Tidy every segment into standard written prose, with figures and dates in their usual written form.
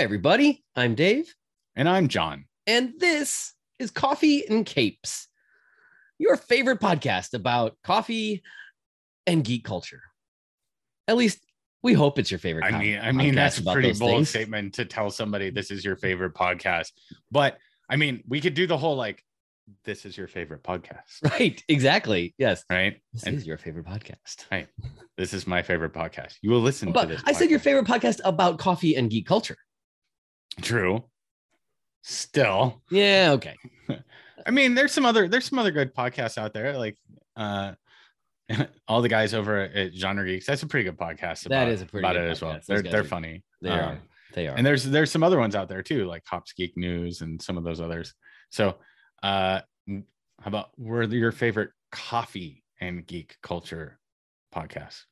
Hi, everybody. I'm Dave. And I'm John. And this is Coffee and Capes, your favorite podcast about coffee and geek culture. At least we hope it's your favorite. I mean, that's a pretty bold statement to tell somebody this is your favorite podcast. But I mean, we could do the whole like, this is your favorite podcast. Right. Exactly. Yes. Right. This is your favorite podcast. Right. This is my favorite podcast. You will listen to this podcast. I said your favorite podcast about coffee and geek culture. True. Still. Yeah. Okay. I mean, there's some other good podcasts out there. Like, all the guys over at Genre Geeks. That's a pretty good podcast. That is a pretty good podcast as well. They're funny. They are. And there's some other ones out there too, like Hops Geek News and some of those others. So, how about were your favorite coffee and geek culture podcasts?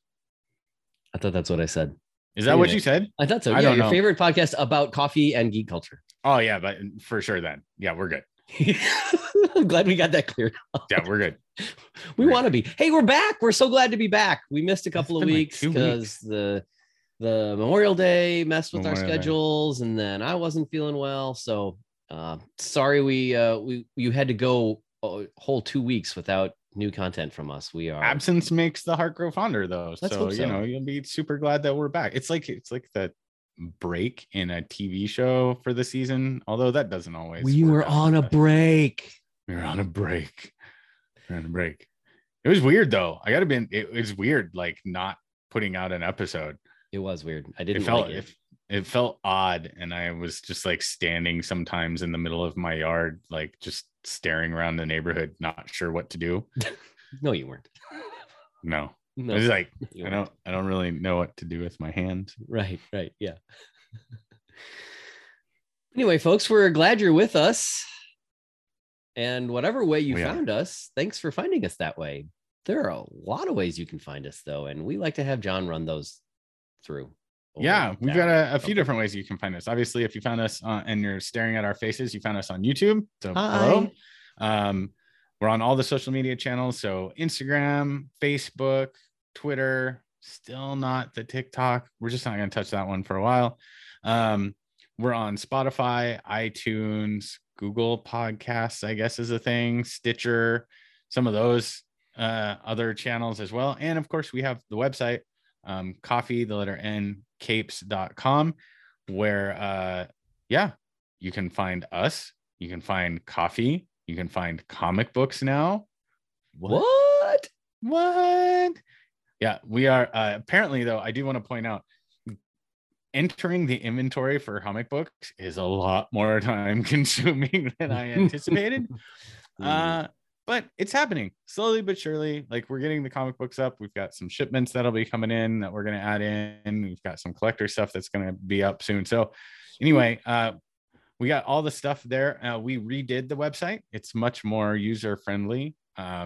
I thought that's what I said. Is that what you said? I thought so. Yeah, your favorite podcast about coffee and geek culture. Oh yeah, but for sure then. Yeah, we're good. I'm glad we got that cleared up. Yeah, we're good. We want to be. Hey, we're back. We're so glad to be back. We missed a couple of weeks because the Memorial Day messed with our schedules, and then I wasn't feeling well, so. Sorry, you had to go a whole 2 weeks without new content from us. We are absence makes the heart grow fonder, though. So you know you'll be super glad that we're back. It's like the break in a TV show for the season, although that doesn't always. We were on a break. It was weird though. It was weird, like not putting out an episode. It was weird. It felt odd, and I was just like standing sometimes in the middle of my yard, like just staring around the neighborhood, not sure what to do. No, you weren't. No. I was like, I don't really know what to do with my hand. Right, yeah. Anyway, folks, we're glad you're with us, and whatever way you found us, thanks for finding us that way. There are a lot of ways you can find us, though, and we like to have John run those through. Yeah, we've got a few different ways you can find us. Obviously, if you found us and you're staring at our faces, you found us on YouTube. So hello. We're on all the social media channels. So Instagram, Facebook, Twitter, still not the TikTok. We're just not going to touch that one for a while. We're on Spotify, iTunes, Google Podcasts, I guess is a thing, Stitcher, some of those other channels as well. And of course, we have the website. Coffeeandcapes.com, where you can find us, you can find coffee, you can find comic books now. What? Yeah, we are apparently, though, I do want to point out entering the inventory for comic books is a lot more time consuming than I anticipated. But it's happening slowly but surely. Like, we're getting the comic books up. We've got some shipments that'll be coming in that we're going to add in. We've got some collector stuff that's going to be up soon. So anyway, we got all the stuff there. We redid the website. It's much more user friendly. At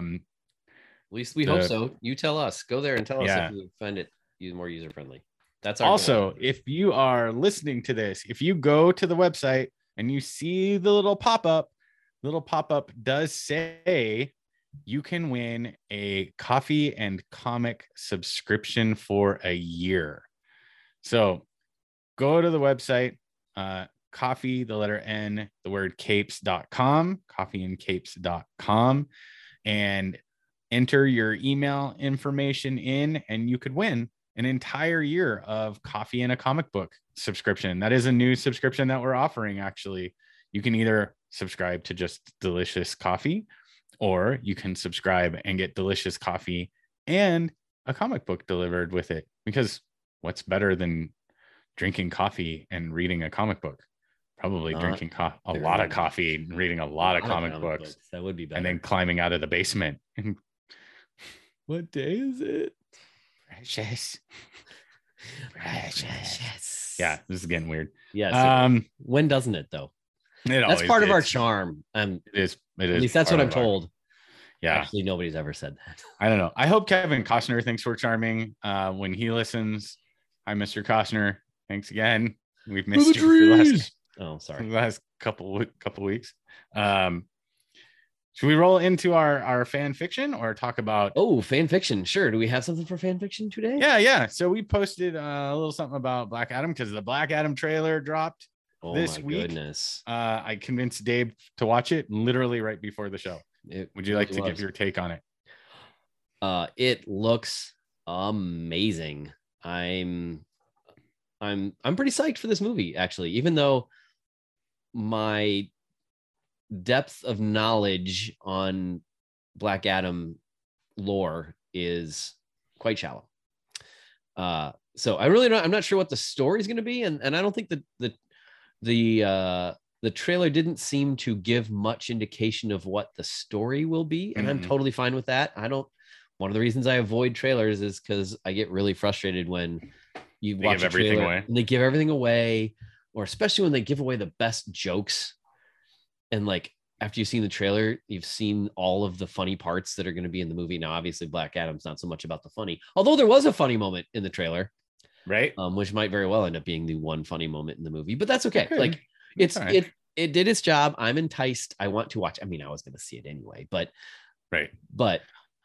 least we hope so. You tell us. Go there and tell us if you find it more user friendly. That's our goal. If you are listening to this, if you go to the website and you see the little pop-up does say you can win a coffee and comic subscription for a year. So go to the website, coffeeandcapes.com, and enter your email information in, and you could win an entire year of coffee and a comic book subscription. That is a new subscription that we're offering, actually. You can either subscribe to just delicious coffee, or you can subscribe and get delicious coffee and a comic book delivered with it, because what's better than drinking coffee and reading a comic book? Probably drinking a lot of coffee and reading a lot of comic books. That would be better. And then climbing out of the basement. What day is it? Precious. Yeah, this is getting weird. Yeah. So when doesn't it, though? That's part of our charm. It is. At least that's what I'm told. Yeah. Actually, nobody's ever said that. I don't know. I hope Kevin Costner thinks we're charming when he listens. Hi, Mr. Costner. Thanks again. We've missed you for the last couple weeks. Should we roll into our fan fiction or talk about? Oh, fan fiction. Sure. Do we have something for fan fiction today? Yeah. So we posted a little something about Black Adam because the Black Adam trailer dropped. this week. Goodness. I convinced Dave to watch it literally right before the show. Would you like to give your take on it? It looks amazing. I'm pretty psyched for this movie, actually, even though my depth of knowledge on Black Adam lore is quite shallow. So I really don't, I'm not sure what the story is going to be. And I don't think that the trailer didn't seem to give much indication of what the story will be. And I'm totally fine with that. One of the reasons I avoid trailers is because I get really frustrated when you watch a trailer and they give everything away, or especially when they give away the best jokes. And like, after you've seen the trailer, you've seen all of the funny parts that are going to be in the movie. Now, obviously Black Adam's not so much about the funny, although there was a funny moment in the trailer, right? Which might very well end up being the one funny moment in the movie, but that's okay. Like it did its job. I'm enticed. I want to watch. I mean, I was going to see it anyway, but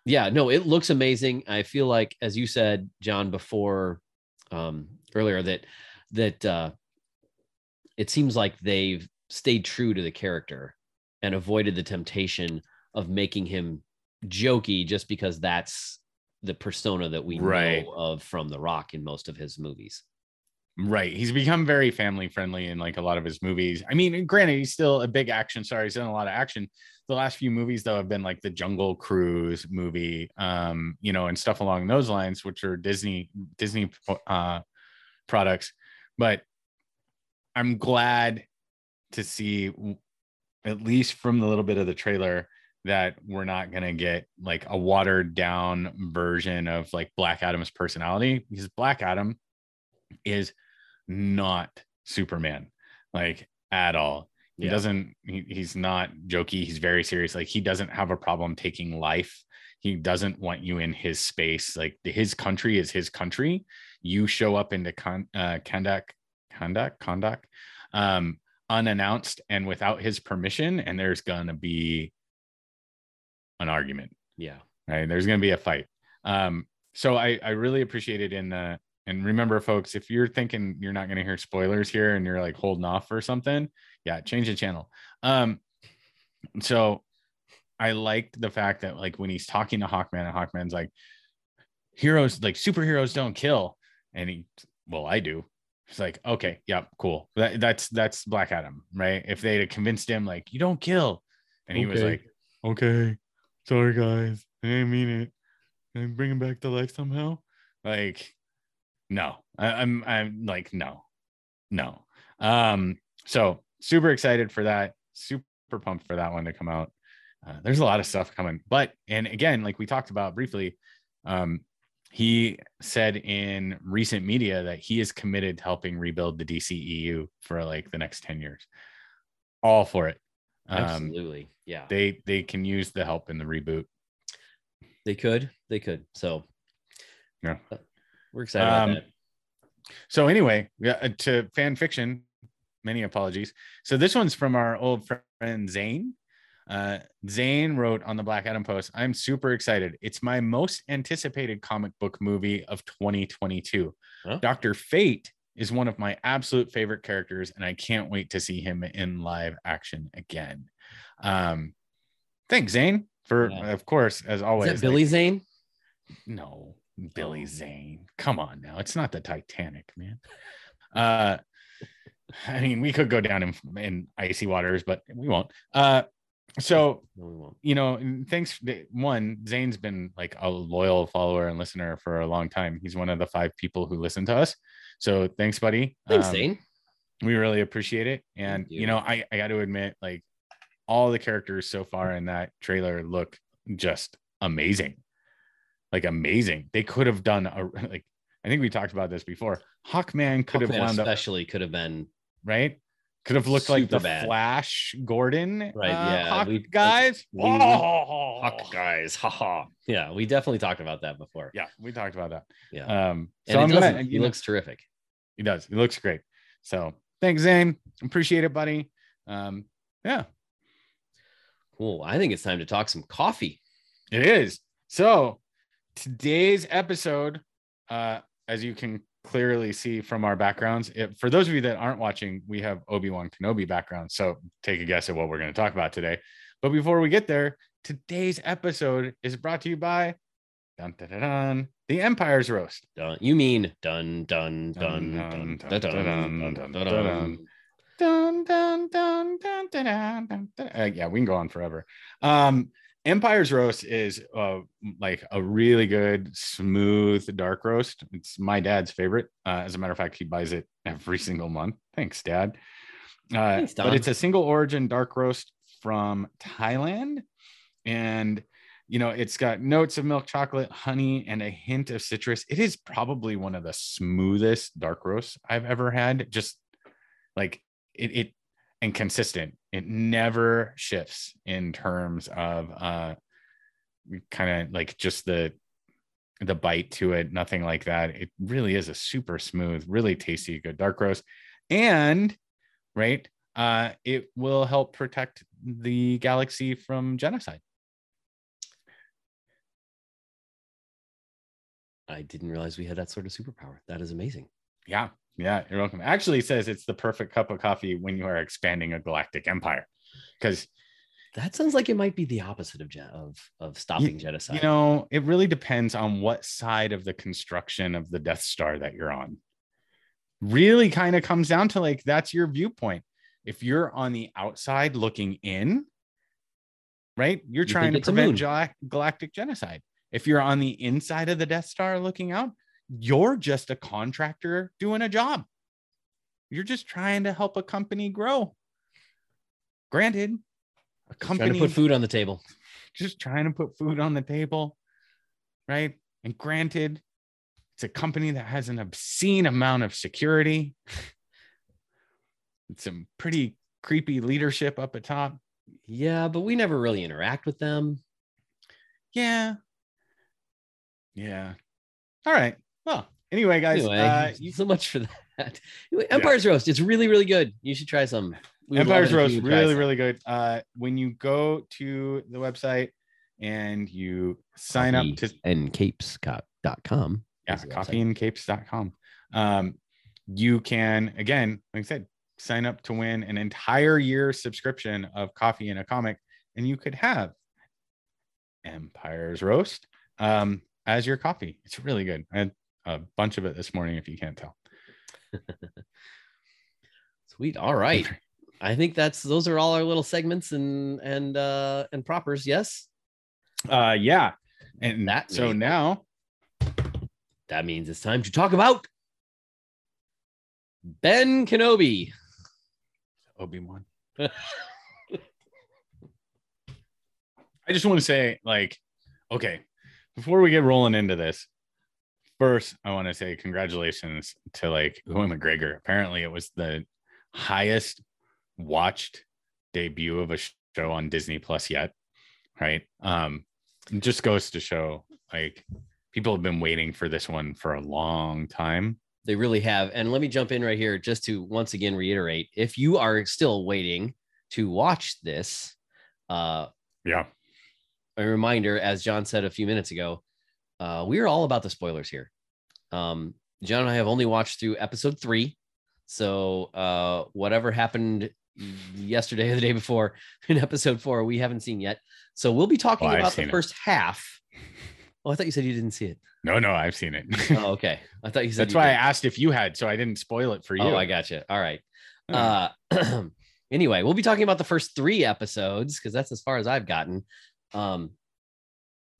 yeah, no, it looks amazing. I feel like, as you said, John, before earlier, that it seems like they've stayed true to the character and avoided the temptation of making him jokey, just because that's the persona that we know of from The Rock in most of his movies. Right. He's become very family friendly in like a lot of his movies. I mean, granted, he's still a big action star. He's done a lot of action. The last few movies, though, have been like the Jungle Cruise movie, and stuff along those lines, which are Disney products. But I'm glad to see, at least from the little bit of the trailer, that we're not going to get like a watered down version of like Black Adam's personality, because Black Adam is not Superman, like, at all. He doesn't, he's not jokey. He's very serious. Like, he doesn't have a problem taking life. He doesn't want you in his space. Like, his country is his country. You show up into Kandak, unannounced and without his permission, and there's gonna be an argument. Yeah, right. There's gonna be a fight. So I really appreciate it. And remember, folks, if you're thinking you're not gonna hear spoilers here and you're like holding off or something, yeah, change the channel. So I liked the fact that like when he's talking to Hawkman, and Hawkman's like, heroes, like superheroes don't kill, and he, well, I do. It's like, okay, yeah, cool. That's Black Adam, right? If they'd have convinced him, like, you don't kill. And he was like, okay, sorry, guys. I didn't mean it. Can I bring him back to life somehow? Like, no. I'm like, no. So super excited for that. Super pumped for that one to come out. There's a lot of stuff coming. But, and again, like we talked about briefly, he said in recent media that he is committed to helping rebuild the DCEU for like the next 10 years. All for it. Absolutely. Yeah. They can use the help in the reboot. They could. So yeah, we're excited about that. So anyway, to fan fiction, many apologies. So this one's from our old friend Zane. Zane wrote on the Black Adam post, I'm super excited. It's my most anticipated comic book movie of 2022. Huh? Dr. Fate is one of my absolute favorite characters, and I can't wait to see him in live action again. Thanks, Zane, for, of course, as always. Is that Billy Zane? No, Billy Zane. Come on now. It's not the Titanic, man. I mean, we could go down in icy waters, but we won't. So, thanks. One, Zane's been like a loyal follower and listener for a long time. He's one of the 5 people who listen to us. So thanks, buddy. Thanks, Zane. We really appreciate it. And, I got to admit, like, all the characters so far in that trailer look just amazing. Like, amazing. They could have done I think we talked about this before. Hawkman could have wound up, especially could have been, right? Could have looked super like the bad Flash Gordon, right? Yeah, Hawk guys, haha. Yeah, we definitely talked about that before. Yeah, we talked about that. Yeah. So I'm glad he looks terrific. He does. He looks great. So thanks, Zane. Appreciate it, buddy. Yeah. Cool. I think it's time to talk some coffee. It is. So today's episode, as you can clearly see from our backgrounds. For those of you that aren't watching, we have Obi-Wan Kenobi background, so take a guess at what we're going to talk about today. But before we get there, today's episode is brought to you by the Empire's Roast. You mean yeah, we can go on forever. Empire's Roast is like a really good, smooth, dark roast. It's my dad's favorite. As a matter of fact, he buys it every single month. Thanks, Dad. Thanks, Don. But it's a single origin dark roast from Thailand. And, you know, it's got notes of milk chocolate, honey, and a hint of citrus. It is probably one of the smoothest dark roasts I've ever had. Just like it and consistent. It never shifts in terms of kind of like just the bite to it, nothing like that. It really is a super smooth, really tasty, good dark roast. And right, it will help protect the galaxy from genocide. I didn't realize we had that sort of superpower. That is amazing. Yeah. Yeah, you're welcome. Actually, it says it's the perfect cup of coffee when you are expanding a galactic empire, because that sounds like it might be the opposite of stopping genocide. You know, it really depends on what side of the construction of the Death Star that you're on. Really, kind of comes down to like that's your viewpoint. If you're on the outside looking in, right, you're trying to prevent galactic genocide. If you're on the inside of the Death Star looking out, you're just a contractor doing a job. You're just trying to help a company grow. Granted, a company trying to put food on the table, just trying to put food on the table, right? And granted, it's a company that has an obscene amount of security. It's some pretty creepy leadership up at top. Yeah, but we never really interact with them. Yeah. All right. Well, anyway, guys, so much for that. Anyway, Empire's Roast, it's really, really good. You should try some. Empire's Roast, really, really good. When you go to the website and you sign up to coffeeandcapes.com. Yeah, coffeeandcapes.com. You can, again, like I said, sign up to win an entire year subscription of Coffee and a Comic, and you could have Empire's Roast as your coffee. It's really good. I had a bunch of it this morning, if you can't tell. Sweet. All right. I think those are all our little segments and propers. Yes. Yeah. And that means it's time to talk about Ben Kenobi. Obi-Wan. I just want to say, like, okay, before we get rolling into this, first, I want to say congratulations to like Ewan McGregor. Apparently, it was the highest watched debut of a show on Disney Plus yet, right? It just goes to show, like, people have been waiting for this one for a long time. They really have. And let me jump in right here just to once again reiterate, if you are still waiting to watch this, a reminder, as John said a few minutes ago, we are all about the spoilers here. John and I have only watched through episode 3. So whatever happened yesterday or the day before in episode 4, we haven't seen yet. So we'll be talking about the first half. Oh, I thought you said you didn't see it. No, I've seen it. Oh, okay. I thought you said I asked if you had, so I didn't spoil it for you. Oh, I gotcha. All right. Anyway, we'll be talking about the first 3 episodes because that's as far as I've gotten.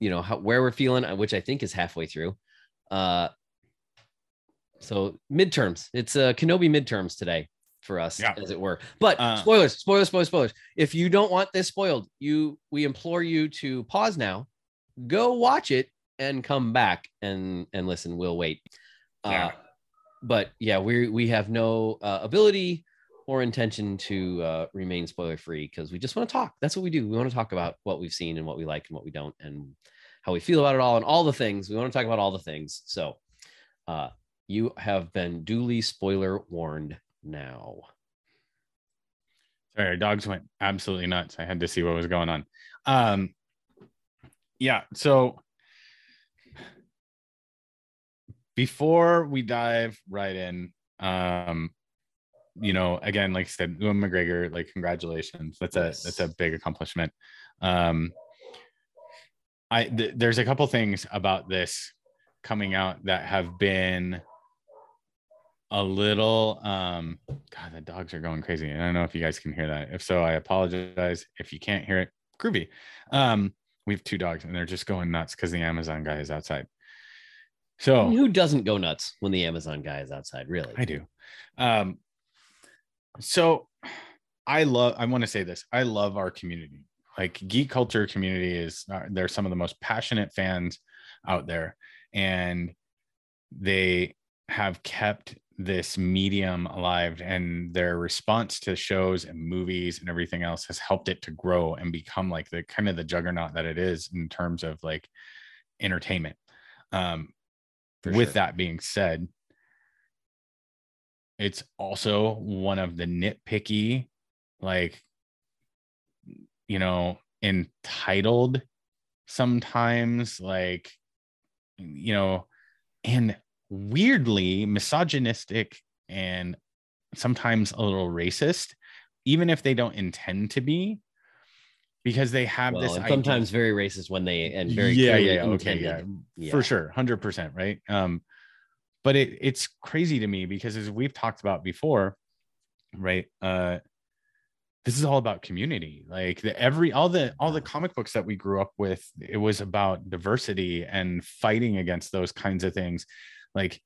You know, where we're feeling, which I think is halfway through. So midterms, it's Kenobi midterms today for us, as it were. But spoilers. If you don't want this spoiled, we implore you to pause now, go watch it, and come back and listen. We'll wait. But yeah, we have no ability or intention to remain spoiler free because we just want to talk. That's what we do. We want to talk about what we've seen and what we like and what we don't and how we feel about it all and all the things. We want to talk about all the things. So you have been duly spoiler warned now. Sorry, our dogs went absolutely nuts. I had to see what was going on. So Before we dive right in, you know, again, like I said, Ewan McGregor, like, congratulations. That's a big accomplishment. There's a couple things about this coming out that have been a little, God, the dogs are going crazy. I don't know if you guys can hear that. If so, I apologize. If you can't hear it, groovy. We have two dogs and they're just going nuts because the Amazon guy is outside. So, and who doesn't go nuts when the Amazon guy is outside? Really? I do. So I want to say this. I love our community. Like, geek culture community is, they're some of the most passionate fans out there, and they have kept this medium alive, and their response to shows and movies and everything else has helped it to grow and become like the kind of the juggernaut that it is in terms of like entertainment. With that being said, it's also one of the nitpicky, like, you know, entitled sometimes, like, you know, and weirdly misogynistic and sometimes a little racist, even if they don't intend to be, because they have this idea. Sometimes very racist when they, and very intended. For sure, 100%, right? But it's crazy to me because, as we've talked about before, right? This is all about community. Like, all the comic books that we grew up with, it was about diversity and fighting against those kinds of things. Like,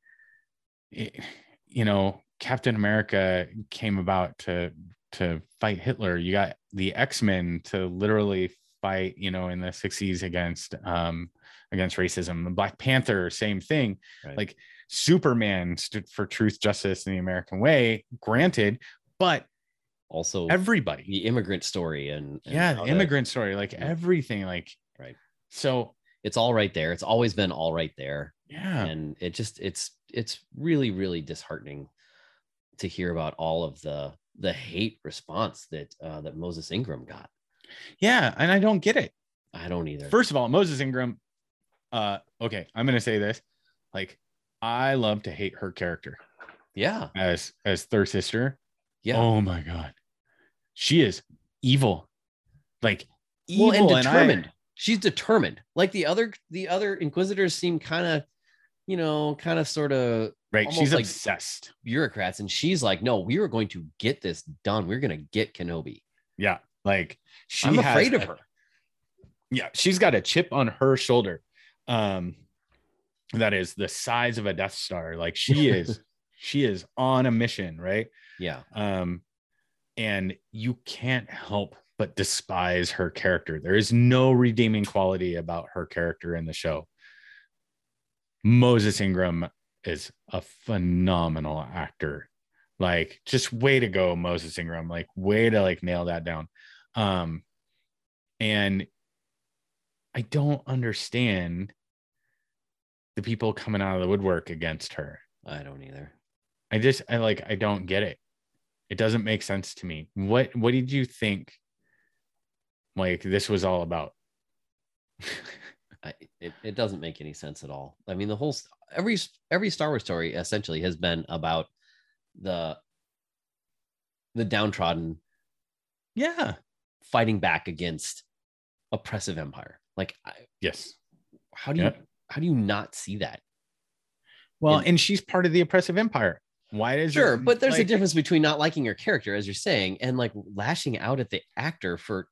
you know, Captain America came about to fight Hitler. You got the X-Men to literally fight, you know, in the 60s against racism. The Black Panther, same thing. Right. Like, Superman stood for truth, justice, and the American way, granted, but also everybody, the immigrant story everything, like, right. So it's all right there. It's always been all right there. Yeah. And it just, it's really, really disheartening to hear about all of the hate response that Moses Ingram got. Yeah. And I don't get it. I don't either. First of all, Moses Ingram. Okay. I'm going to say this. Like, I love to hate her character. Yeah. As Thor sister. Yeah. Oh my God. She is evil. Like, evil and determined. She's determined. Like, the other inquisitors seem kind of, you know, kind of sort of, right, she's like obsessed bureaucrats, and she's like, no, we are going to get this done. We're going to get Kenobi. Yeah. Like, I'm afraid of her. Yeah. She's got a chip on her shoulder. That is the size of a Death Star. Like, she is on a mission. Right. Yeah. And you can't help but despise her character. There is no redeeming quality about her character in the show. Moses Ingram is a phenomenal actor. Like, just way to go, Moses Ingram. Like, way to, like, nail that down. And I don't understand the people coming out of the woodwork against her. I don't either. I don't get it. It doesn't make sense to me. What did you think, like, this was all about? It doesn't make any sense at all. I mean, the whole, every Star Wars story essentially has been about the downtrodden. Yeah. Fighting back against oppressive empire. Like, yes. How do you not see that? Well, and she's part of the oppressive empire. Why is sure, it, but there's, like, a difference between not liking your character, as you're saying, and, like, lashing out at the actor for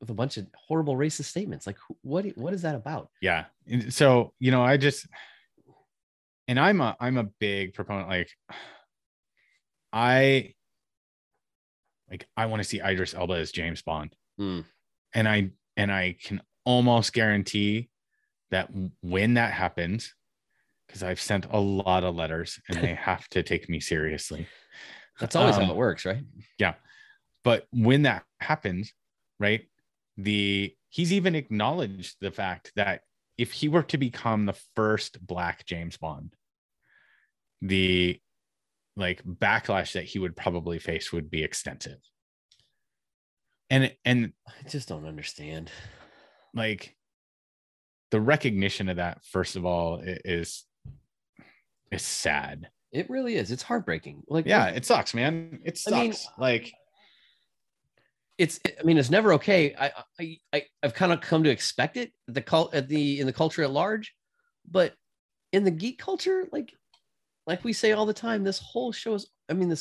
with a bunch of horrible racist statements. Like, what is that about? Yeah. And so, you know, I'm a big proponent. Like, I want to see Idris Elba as James Bond. Mm. And I can almost guarantee that when that happens, because I've sent a lot of letters and they have to take me seriously. That's always how it works, right? Yeah. But when that happens, right, he's even acknowledged the fact that if he were to become the first Black James Bond, the, like, backlash that he would probably face would be extensive. And I just don't understand. Like, the recognition of that, first of all, is It's sad. It really is. It's heartbreaking. Like, yeah, it sucks, man. It sucks. I mean, like, it's never okay. I've kind of come to expect it in the culture at large, but in the geek culture, like we say all the time, the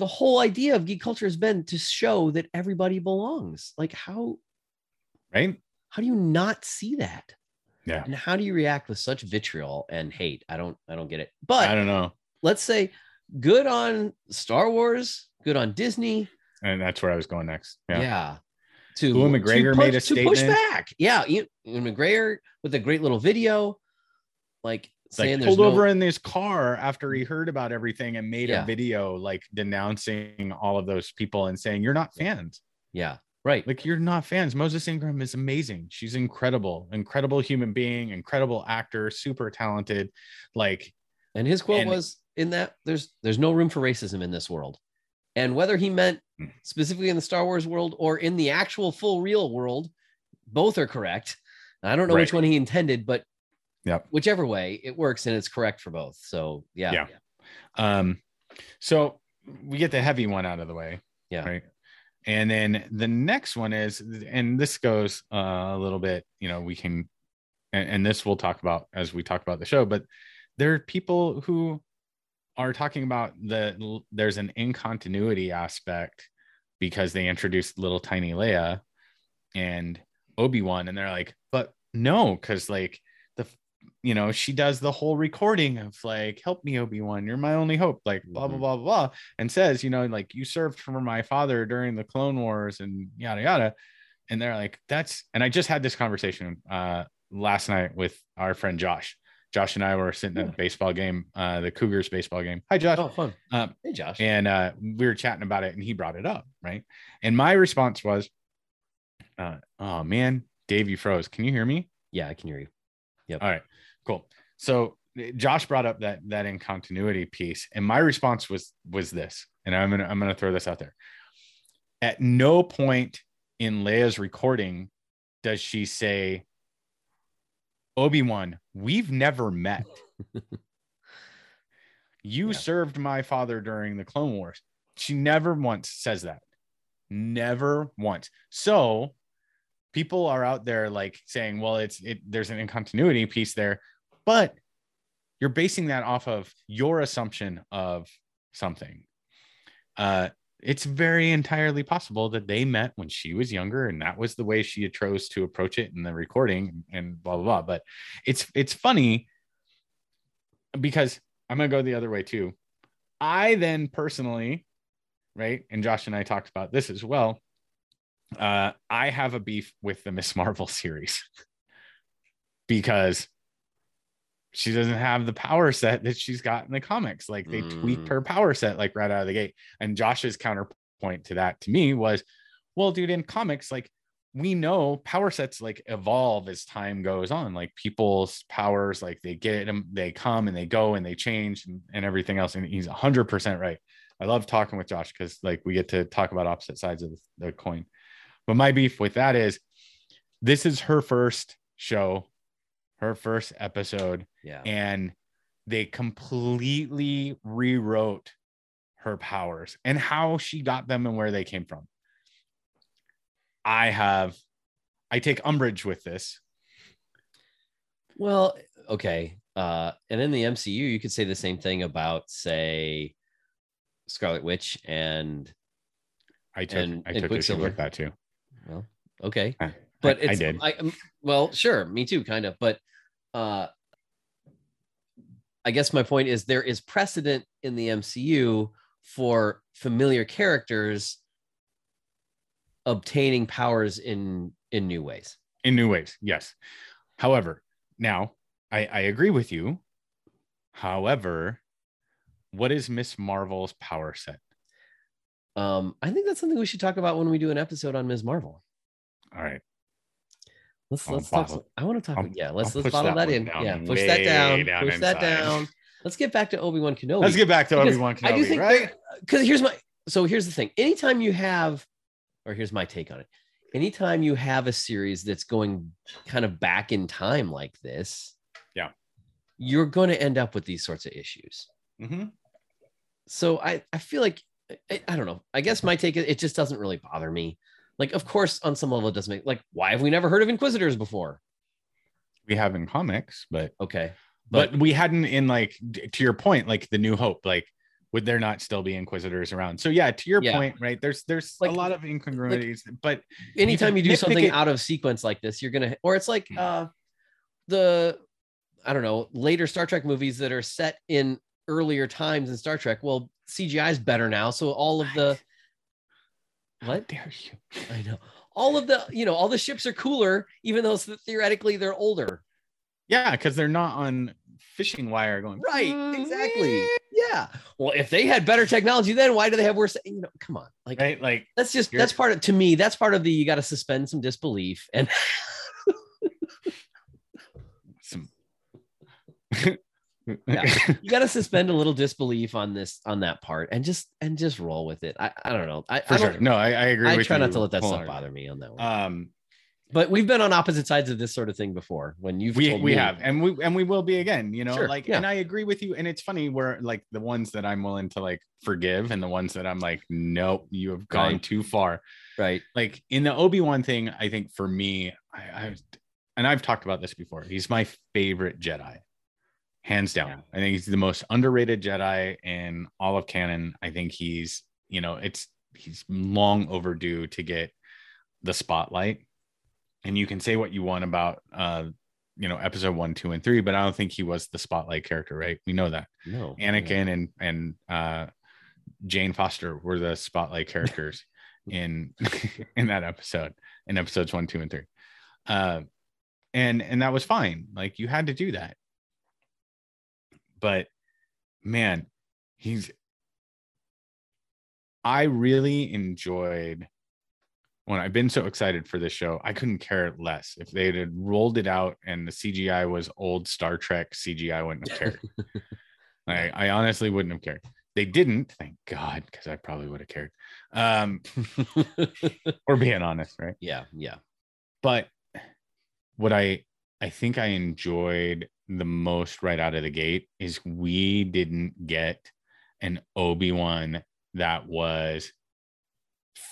whole idea of geek culture has been to show that everybody belongs. Like, how, right? How do you not see that? Yeah. And how do you react with such vitriol and hate? I don't get it. But I don't know. Let's say good on Star Wars, good on Disney. And that's where I was going next. Yeah. Yeah. Ewan McGregor made a statement. To push back. Yeah. Ewan McGregor with a great little video. Like pulled over in his car after he heard about everything and made a video like denouncing all of those people and saying, you're not fans. Yeah. Right. Like, you're not fans. Moses Ingram is amazing. She's incredible, incredible human being, incredible actor, super talented. Like, and his quote was in that there's no room for racism in this world. And whether he meant specifically in the Star Wars world or in the actual full real world, both are correct. I don't know which one he intended, but whichever way it works, and it's correct for both. So yeah. So we get the heavy one out of the way. Yeah. Right. And then the next one is, and this goes a little bit, we can, and this we'll talk about as we talk about the show, but there are people who are talking about there's an incontinuity aspect because they introduced little tiny Leia and Obi-Wan. And they're like, but no, because like she does the whole recording of like, help me, Obi-Wan, you're my only hope, like blah, blah, blah, blah, and says, like, you served for my father during the Clone Wars and yada, yada. And they're like, and I just had this conversation last night with our friend, Josh and I were sitting at a baseball game, the Cougars baseball game. Hi, Josh. Oh, fun. Hey, Josh. And we were chatting about it and he brought it up. Right. And my response was, oh man, Dave, you froze. Can you hear me? Yeah, I can hear you. Yep. All right, cool. So Josh brought up that incontinuity piece. And my response was this, and I'm going to throw this out there. At no point in Leia's recording does she say, Obi-Wan, we've never met. You served my father during the Clone Wars. She never once says that. Never once. So people are out there like saying, well, there's an incontinuity piece there, but you're basing that off of your assumption of something. It's very entirely possible that they met when she was younger and that was the way she chose to approach it in the recording and blah, blah, blah. But it's funny because I'm going to go the other way too. I then personally, right. And Josh and I talked about this as well. I have a beef with the Miss Marvel series because she doesn't have the power set that she's got in the comics. Like they tweaked her power set like right out of the gate. And Josh's counterpoint to that to me was, well, dude, in comics, like we know power sets like evolve as time goes on. Like people's powers, like they get them, they come and they go and they change and everything else. And he's 100% right. I love talking with Josh because like we get to talk about opposite sides of the coin. But my beef with that is this is her first show, her first episode, and they completely rewrote her powers and how she got them and where they came from. I take umbrage with this. Well, okay. And in the MCU, you could say the same thing about, say, Scarlet Witch and I took issue with that too. Well, okay, but it's, I did. Well, sure, me too, kind of. But I guess my point is there is precedent in the MCU for familiar characters obtaining powers in new ways. In new ways, yes. However, now I agree with you. However, what is Miss Marvel's power set? I think that's something we should talk about when we do an episode on Ms. Marvel. All right. Let's talk. I want to talk. Let's bottle that in. Yeah, push that down. Push that down. Let's get back to Obi-Wan Kenobi. Let's get back to Obi-Wan Kenobi. I do think, right? Because here's the thing. Here's my take on it. Anytime you have a series that's going kind of back in time like this, you're going to end up with these sorts of issues. Mm-hmm. So I feel like, I don't know. I guess my take is it just doesn't really bother me. Like, of course, on some level, it doesn't make, like, why have we never heard of Inquisitors before? We have in comics, but okay. But we hadn't in, like, to your point, like the New Hope, like, would there not still be Inquisitors around? So yeah, to your point, right? There's like, a lot of incongruities, like, but anytime you do something out of sequence like this, you're going to, or it's like I don't know, later Star Trek movies that are set in earlier times in Star Trek. Well, CGI is better now. So all of the, what dare you? I know. All of the, you know, all the ships are cooler, even though theoretically they're older. Yeah, because they're not on fishing wire going. Right, exactly. Yeah. Well, if they had better technology, then why do they have worse? You know, come on. Like, right? Like that's just, that's part of, to me, that's part of the, you got to suspend some disbelief and some. Yeah, you got to suspend a little disbelief on this, on that part, and just roll with it. I don't know. I don't. No, I agree. I try not to let that stuff bother me on that one. But we've been on opposite sides of this sort of thing before when we have, and we will be again, you know, sure, like, yeah. And I agree with you. And it's funny where like the ones that I'm willing to like forgive and the ones that I'm like, nope, you have gone too far. Right. Like in the Obi-Wan thing, I think for me, and I've talked about this before. He's my favorite Jedi. Hands down. Yeah. I think he's the most underrated Jedi in all of canon. I think he's, you know, he's long overdue to get the spotlight. And you can say what you want about, you know, episode 1, 2, and 3, but I don't think he was the spotlight character, right? We know that. No, Anakin and Jane Foster were the spotlight characters in that episode, in episodes 1, 2, and 3, and that was fine. Like you had to do that, but man, I really enjoyed. When I've been so excited for this show, I couldn't care less. If they had rolled it out and the CGI was old Star Trek CGI, I wouldn't have cared. I honestly wouldn't have cared. They didn't, thank God, because I probably would have cared. We're being honest, right? Yeah, yeah. But what I think I enjoyed the most right out of the gate is we didn't get an Obi-Wan that was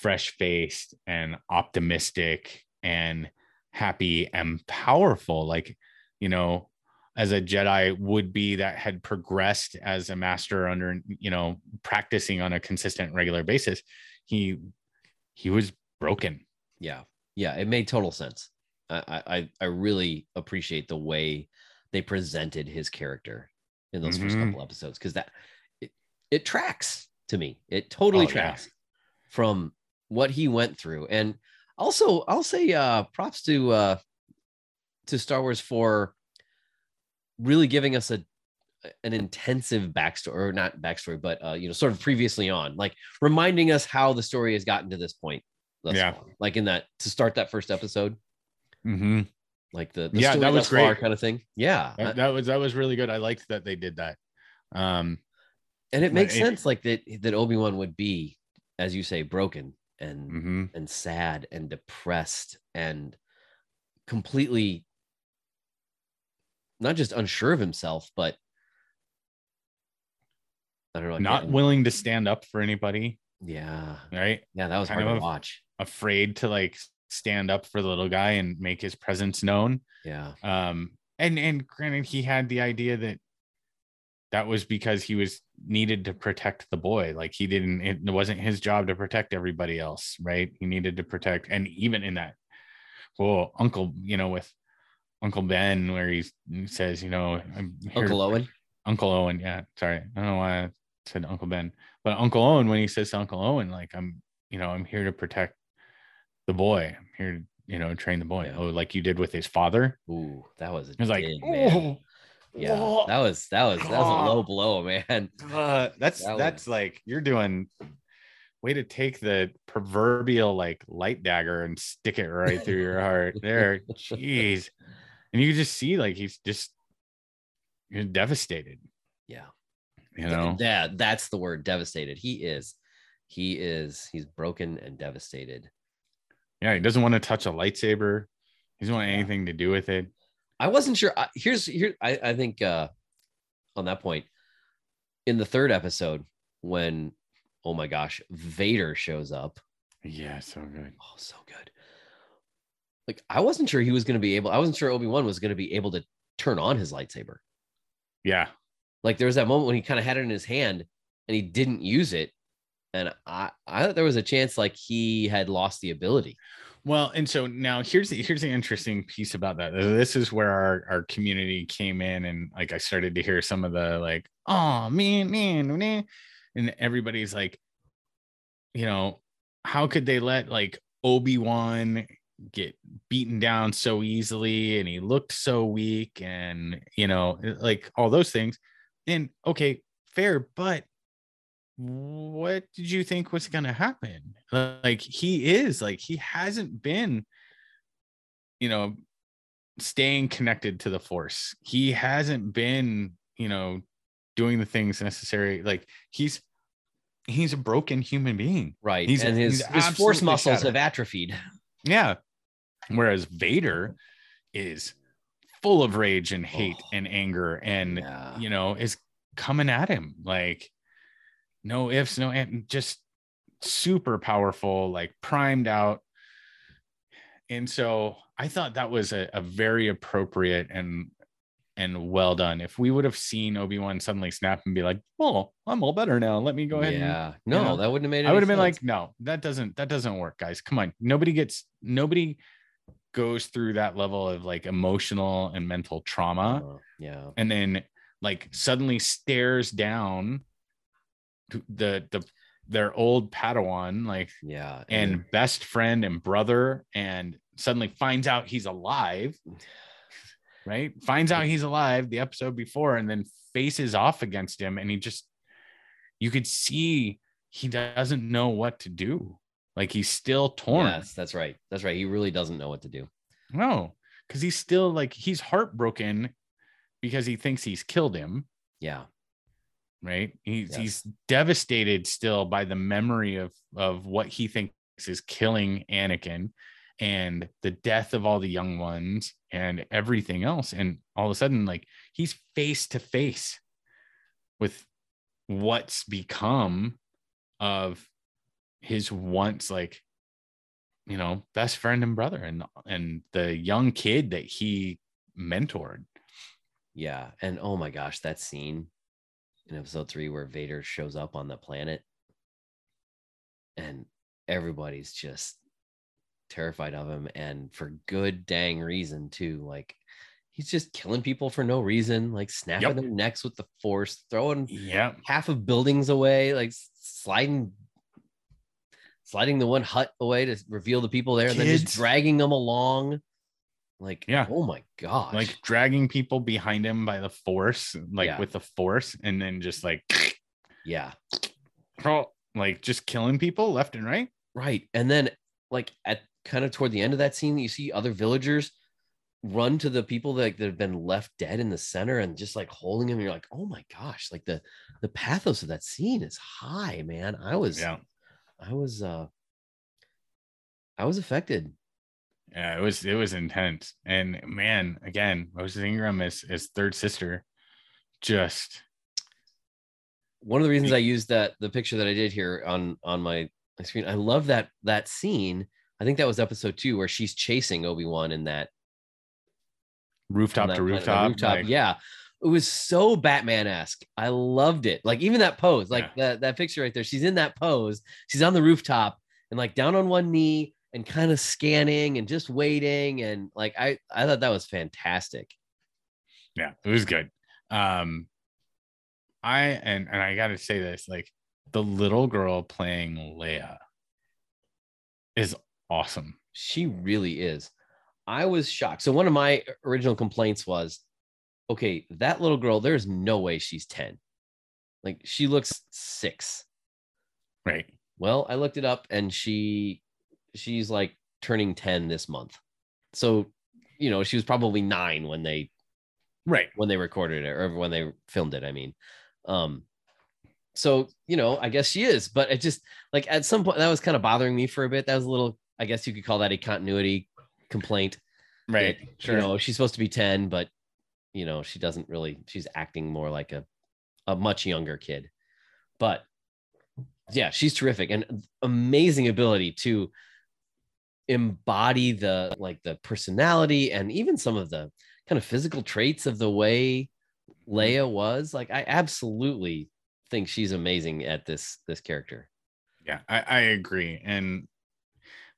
fresh-faced and optimistic and happy and powerful, like, you know, as a Jedi would be that had progressed as a master under, you know, practicing on a consistent regular basis. He was broken. Yeah It made total sense. I really appreciate the way they presented his character in those first couple episodes, because that it tracks to me. It totally tracks from what he went through. And also I'll say props to Star Wars for really giving us an intensive backstory, or not backstory, but you know, sort of previously on, like reminding us how the story has gotten to this point. Like in that, to start that first episode, like the story that was great kind of thing. Yeah, that was really good. I liked that they did that. And it makes sense, like that Obi-Wan would be, as you say, broken and and sad and depressed and completely not just unsure of himself, but I don't know, not willing to stand up for anybody. Yeah. Right. Yeah, that was kind hard to watch. Afraid to like stand up for the little guy and make his presence known. Yeah. And granted, he had the idea that was because he was needed to protect the boy. Like it wasn't his job to protect everybody else. Right. He needed to protect. And even in that, uncle, you know, with Uncle Ben, where he says, you know, Uncle Owen. Yeah. Sorry. I don't know why I said Uncle Ben, but Uncle Owen, when he says to Uncle Owen, like, I'm here to protect the boy. I'm here to, you know, train the boy. Yeah. Oh, like you did with his father. Ooh, that was man. Yeah, that was a low blow, man. That's like, you're doing, way to take the proverbial like light dagger and stick it right through your heart there. Jeez. And you just see like he's devastated. Yeah. You know, that's the word, devastated. He's broken and devastated. Yeah, he doesn't want to touch a lightsaber. He doesn't want anything to do with it. I wasn't sure. I think on that point in the third episode when, oh my gosh, Vader shows up. Yeah, so good. Oh, so good. Like, I wasn't sure he was going to be able, I wasn't sure Obi-Wan was going to be able to turn on his lightsaber. Yeah. Like, there was that moment when he kind of had it in his hand and he didn't use it. And I thought there was a chance like he had lost the ability. Well, and so now here's the interesting piece about that. This is where our community came in, and like I started to hear some of the like, oh man, and everybody's like, you know, how could they let like Obi-Wan get beaten down so easily, and he looked so weak, and you know, like all those things. And okay, fair, but what did you think was going to happen? Like, he hasn't been, you know, staying connected to the Force. He hasn't been, you know, doing the things necessary. Like, he's a broken human being, right? And his Force muscles have atrophied. Yeah. Whereas Vader is full of rage and hate and anger, and yeah, you know, is coming at him like no ifs, no ands, just super powerful, like primed out. And so I thought that was a very appropriate and well done. If we would have seen Obi-Wan suddenly snap and be like, "Oh, I'm all better now. Let me go ahead." Yeah, that wouldn't have made it. I would have been like, "No, that doesn't work, guys. Come on, nobody goes through that level of like emotional and mental trauma." Yeah, and then like suddenly stares down their old Padawan, like, yeah, and best friend and brother, and suddenly finds out he's alive, right? Finds out he's alive the episode before, and then faces off against him, and he just, you could see he doesn't know what to do. Like, he's still torn. Yes, that's right. He really doesn't know what to do. No, because he's still like, he's heartbroken because he thinks he's killed him. Yeah. Right. He's devastated still by the memory of what he thinks is killing Anakin and the death of all the young ones and everything else. And all of a sudden, like, he's face to face with what's become of his once, like, you know, best friend and brother and the young kid that he mentored. Yeah. And oh my gosh, that scene in episode 3 where Vader shows up on the planet and everybody's just terrified of him, and for good dang reason too. Like, he's just killing people for no reason, like snapping their necks with the Force, throwing half of buildings away, like sliding the one hut away to reveal the people there, and then just dragging them along. Like, oh my gosh. Like, dragging people behind him by the Force, like with the Force, and then just like, like just killing people left and right. Right. And then like at kind of toward the end of that scene, you see other villagers run to the people that have been left dead in the center and just like holding them. And you're like, oh my gosh, like the pathos of that scene is high, man. I was affected. Yeah, it was intense. And man, again, Moses Ingram as his third sister. Just one of the reasons I used the picture that I did here on my screen. I love that scene. I think that was episode 2 where she's chasing Obi-Wan in that rooftop. Like, yeah, it was so Batman-esque. I loved it. Like, even that pose, like that picture right there. She's in that pose. She's on the rooftop and like down on one knee, and kind of scanning and just waiting. And like, I thought that was fantastic. Yeah, it was good. I gotta say this, like, the little girl playing Leia is awesome. She really is. I was shocked. So one of my original complaints was, okay, that little girl, there's no way she's 10. Like, she looks 6. Right. Well, I looked it up, and she's like turning 10 this month, so you know she was probably 9 when they recorded it, or when they filmed it, I mean. So you know, I guess she is, but it just, like, at some point that was kind of bothering me for a bit. That was a little, I guess you could call that a continuity complaint. Right. It, sure. You know, she's supposed to be 10, but you know, she doesn't really, she's acting more like a much younger kid, but yeah, she's terrific and amazing ability to embody the, like the personality and even some of the kind of physical traits of the way Leia was. Like, I absolutely think she's amazing at this character. Yeah, I agree. And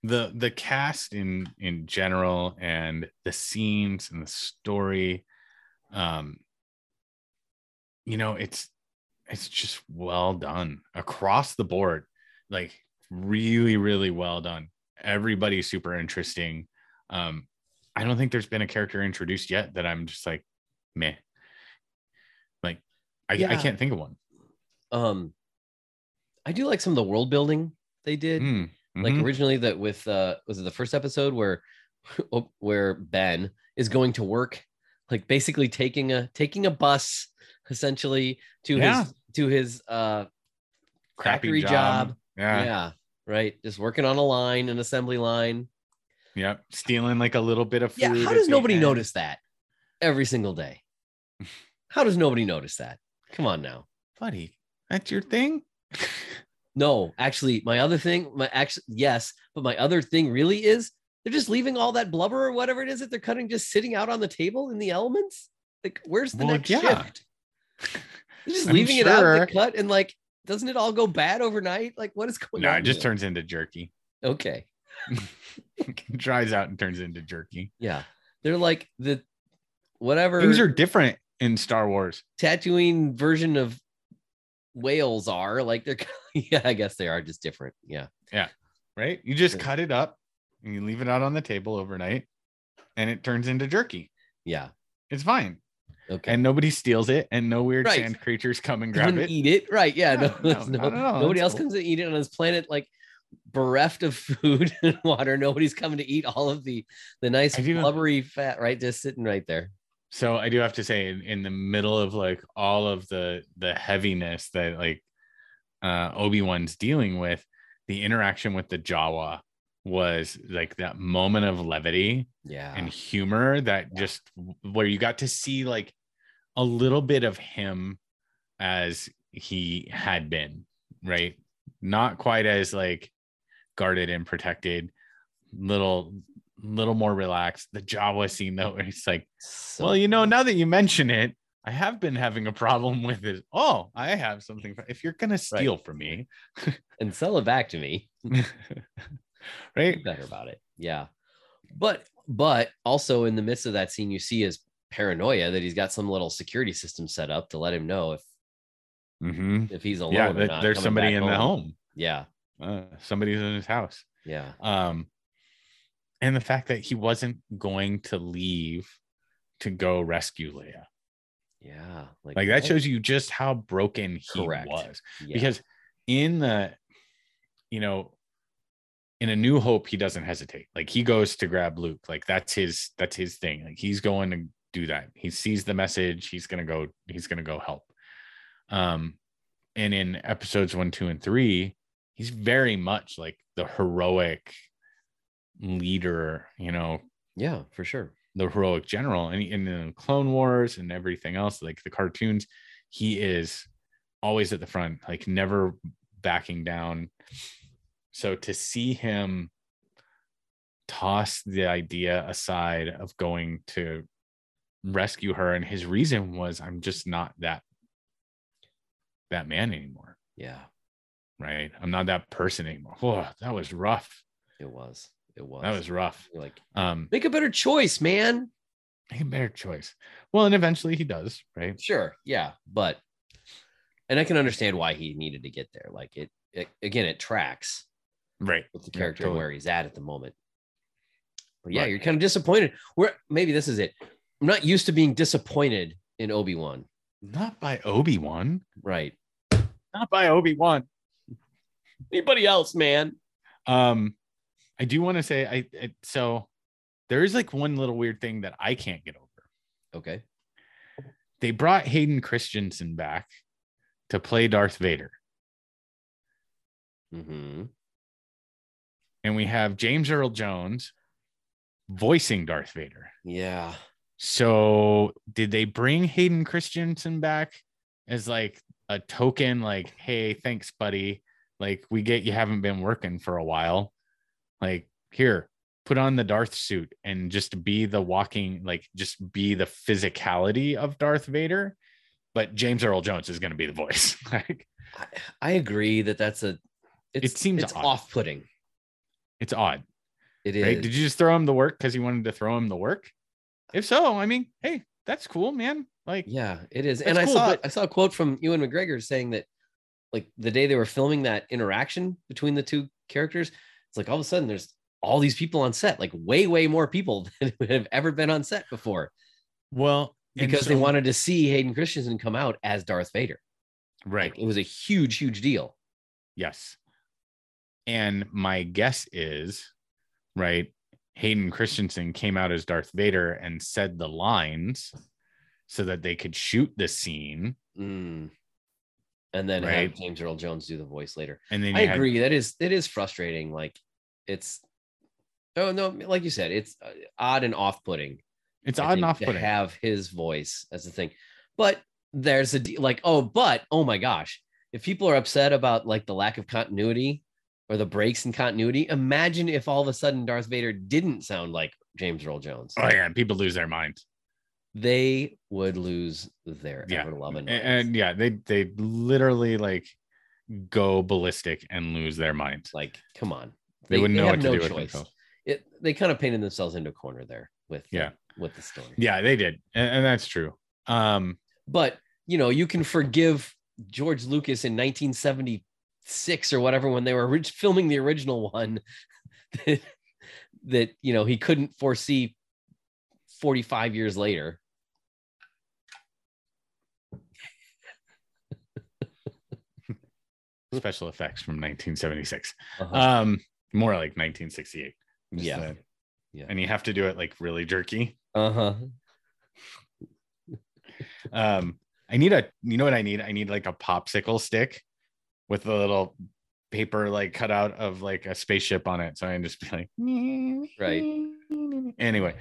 the cast in general and the scenes and the story, you know, it's just well done across the board, like really, really well done. Everybody's super interesting. I don't think there's been a character introduced yet that I'm just like, meh. Like, I can't think of one. I do like some of the world building they did. Mm-hmm. Like originally that with, was it the first episode where Ben is going to work, like basically taking a bus essentially to his crappy job. Yeah. Right. Just working on a line, an assembly line. Yeah. Stealing like a little bit of food. Yeah. How does nobody notice that every single day? How does nobody notice that? Come on now. Buddy, that's your thing? No, actually, my other thing really is they're just leaving all that blubber or whatever it is that they're cutting just sitting out on the table in the elements. Like, where's the next shift? They're just leaving it out to cut, and like, doesn't it all go bad overnight? Like, what is going on? No, it just turns into jerky. Okay. Dries out and turns into jerky. Yeah. They're like whatever. Things are different in Star Wars. Tatooine version of whales are like they're I guess they are just different. Yeah right, you just cut it up and you leave it out on the table overnight and it turns into jerky. Yeah, it's fine. Okay, and nobody steals it and no weird sand creatures come and grab it, eat it. Right. Yeah. No, nobody else comes to eat it on this planet, like bereft of food and water. Nobody's coming to eat all of the nice blubbery fat right just sitting right there. So I do have to say, in the middle of like all of the heaviness that like Obi-Wan's dealing with, the interaction with the Jawa was like that moment of levity and humor that just where you got to see like a little bit of him as he had been, right? Not quite as like guarded and protected, little more relaxed. The Jawa scene though, where he's like, well, you know, now that you mention it, I have been having a problem with it. Oh, I have something. If you're going to steal from me and sell it back to me, right? Better about it. Yeah. But also in the midst of that scene, you see his paranoia that he's got some little security system set up to let him know if he's alone. Yeah, or not, there's somebody in the home. Yeah. Somebody's in his house. Yeah. And the fact that he wasn't going to leave to go rescue Leia. Yeah. Like that shows you just how broken he was. Yeah. Because in A New Hope, he doesn't hesitate. Like he goes to grab Luke. Like that's his thing. Like he's going to do that. He sees the message. He's going to go help. And in episodes 1, 2, and 3, he's very much like the heroic leader, you know. Yeah, for sure. The heroic general. And in the Clone Wars and everything else, like the cartoons, he is always at the front, like never backing down. So to see him toss the idea aside of going to rescue her, and his reason was, I'm just not that man anymore. Yeah. Right. I'm not that person anymore. Whoa, that was rough. It was. That was rough. You're like, make a better choice, man. Make a better choice. Well, and eventually he does, right? Sure. Yeah. And I can understand why he needed to get there. Like it again, it tracks right with the character and where he's at the moment. But yeah, you're kind of disappointed. Where maybe this is it. I'm not used to being disappointed in Obi-Wan. Not by Obi-Wan. Right. Not by Obi-Wan. Anybody else, man. I do want to say, so there is like one little weird thing that I can't get over. Okay. They brought Hayden Christensen back to play Darth Vader. Mm-hmm. And we have James Earl Jones voicing Darth Vader. Yeah. So did they bring Hayden Christensen back as like a token, like, hey, thanks, buddy. Like, we get you haven't been working for a while. Like, here, put on the Darth suit and just be the walking, like, just be the physicality of Darth Vader. But James Earl Jones is going to be the voice. Like, I agree that that's a, it seems it's off-putting. It's odd. It is. Right? Did you just throw him the work because you wanted to throw him the work? If so, I mean, hey, that's cool, man. Like, yeah, it is. And I saw a quote from Ewan McGregor saying that, like, the day they were filming that interaction between the two characters, it's like all of a sudden there's all these people on set, like way more people than have ever been on set before. Well, because they wanted to see Hayden Christensen come out as Darth Vader. Right. Like, it was a huge deal. Yes. And my guess is, right, Hayden Christensen came out as Darth Vader and said the lines so that they could shoot the scene. Mm. And then have James Earl Jones do the voice later. And then I agree. It is frustrating. Like, it's, oh no, like you said, it's odd and off-putting. It's odd and off-putting to have his voice as the thing. But there's a oh my gosh, if people are upset about like the lack of continuity or the breaks in continuity, imagine if all of a sudden Darth Vader didn't sound like James Earl Jones. Oh yeah, and people lose their minds. They would lose their ever-loving minds. And yeah, they literally like go ballistic and lose their minds. Like, come on. They wouldn't know what to do with themselves. They kind of painted themselves into a corner there with the story. Yeah, they did. And that's true. But, you know, you can forgive George Lucas in 1970 six or whatever, when they were filming the original one, that you know he couldn't foresee 45 years later. Special effects from 1976, more like 1968. Yeah, and you have to do it like really jerky. I need I need like a popsicle stick with a little paper like cut out of like a spaceship on it. So I can just be like, right. Anyway.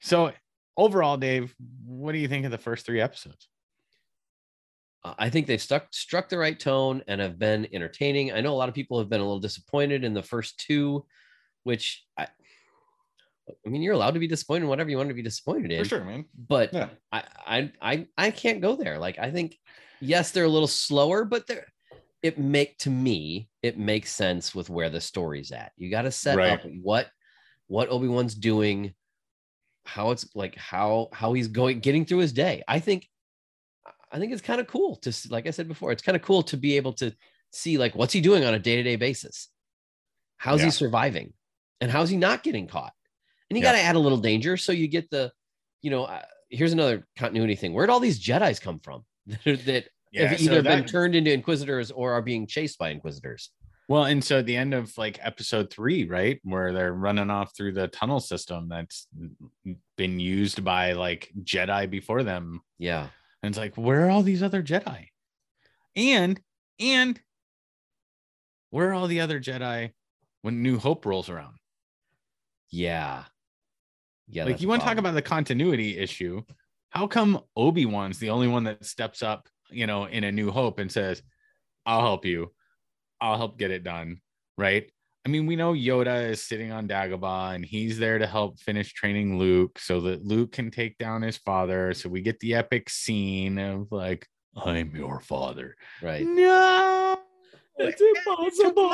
So overall, Dave, what do you think of the first three episodes? I think they've struck the right tone and have been entertaining. I know a lot of people have been a little disappointed in the first two, which I mean, you're allowed to be disappointed in whatever you want to be disappointed in. For sure, man. But yeah. I can't go there. Like, I think, yes, they're a little slower, but it makes sense with where the story's at. You got to set up what Obi-Wan's doing, how it's like, how he's getting through his day. I think it's kind of cool to see, like I said before, it's kind of cool to be able to see like, what's he doing on a day-to-day basis? How's he surviving? And how's he not getting caught? And you got to add a little danger. So you get the, you know, here's another continuity thing. Where'd all these Jedis come from? Have either been turned into Inquisitors or are being chased by Inquisitors. Well, and so at the end of like episode 3, right, where they're running off through the tunnel system that's been used by like Jedi before them. Yeah. And it's like, where are all these other Jedi? And where are all the other Jedi when New Hope rolls around? Yeah. Yeah. Like, you want to talk about the continuity issue. How come Obi-Wan's the only one that steps up, you know, in A New Hope and says, I'll help you. I'll help get it done. Right. I mean, we know Yoda is sitting on Dagobah and he's there to help finish training Luke so that Luke can take down his father. So we get the epic scene of like, I'm your father. Right. No, it's impossible.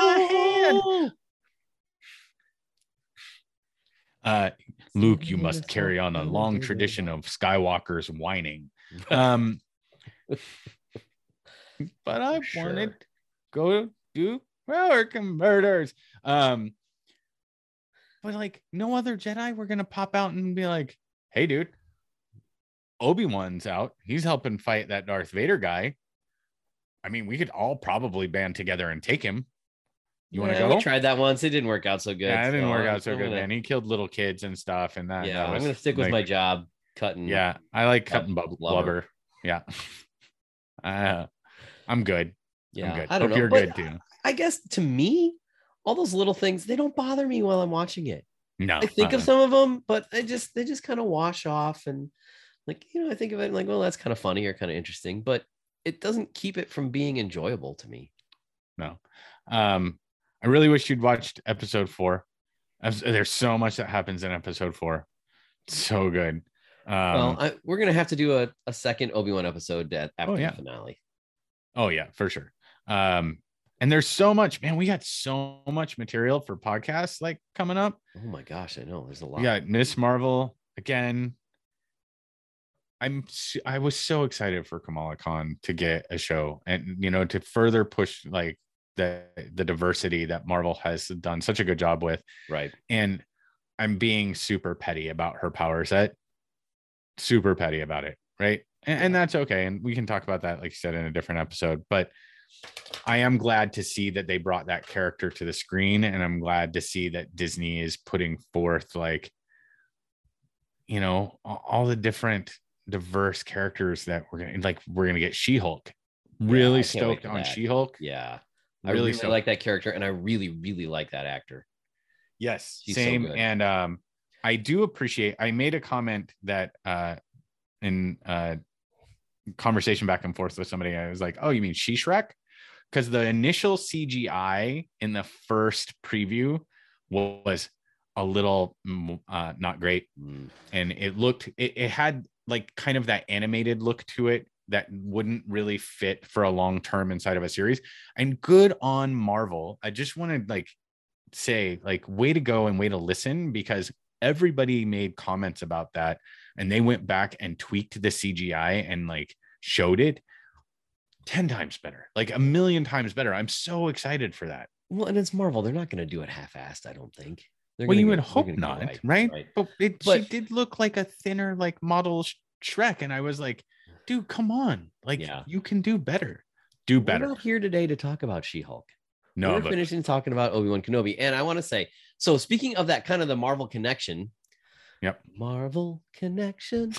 Luke, you must carry on a long tradition of Skywalker's whining. But I wanted to go do power converters. But like, no other Jedi were going to pop out and be like, hey, dude, Obi-Wan's out. He's helping fight that Darth Vader guy. I mean, we could all probably band together and take him. You want to go? We tried that once. It didn't work out so good. Yeah, it didn't work out so good, man. He killed little kids and stuff, and that. Yeah, I'm gonna stick with my job, cutting. Yeah, I like cutting blubber. Yeah, I'm good. Yeah, I'm good. I don't hope you're good too. I guess to me, all those little things, they don't bother me while I'm watching it. No, I think of some of them, but they just kind of wash off, and I think of it and well, that's kind of funny or kind of interesting, but it doesn't keep it from being enjoyable to me. No. I really wish you'd watched episode 4. There's so much that happens in episode 4. It's so good. We're going to have to do a second Obi-Wan episode after the finale. Oh yeah, for sure. And there's so much, man. We got so much material for podcasts coming up. Oh my gosh, I know there's a lot. We got Miss Marvel again. I was so excited for Kamala Khan to get a show, and to further push the diversity that Marvel has done such a good job with. Right. And I'm being super petty about her power set. Super petty about it, right? And that's okay, and we can talk about that, like you said, in a different episode. But I am glad to see that they brought that character to the screen, and I'm glad to see that Disney is putting forth all the different diverse characters that we're gonna get She-Hulk. Really stoked on that. She-Hulk. Yeah, I really like that character, and I really like that actor. Yes, she's same. So and I do appreciate. I made a comment that in conversation back and forth with somebody, I was like, "Oh, you mean She-Shrek?" Because the initial CGI in the first preview was a little not great, and it had kind of that animated look to it that wouldn't really fit for a long term inside of a series. And good on Marvel. I just want to say way to go and way to listen, because everybody made comments about that, and they went back and tweaked the CGI and showed it 10 times better, a million times better. I'm so excited for that. Well, and it's Marvel. They're not going to do it half-assed, I don't think. You would hope not, right? But she did look like a thinner, model Shrek, and I was like, dude, come on. You can do better. Do better. We're not here today to talk about She-Hulk. No, we're finishing talking about Obi-Wan Kenobi. And I want to say, so speaking of that kind of the Marvel connection. Yep. Marvel connection.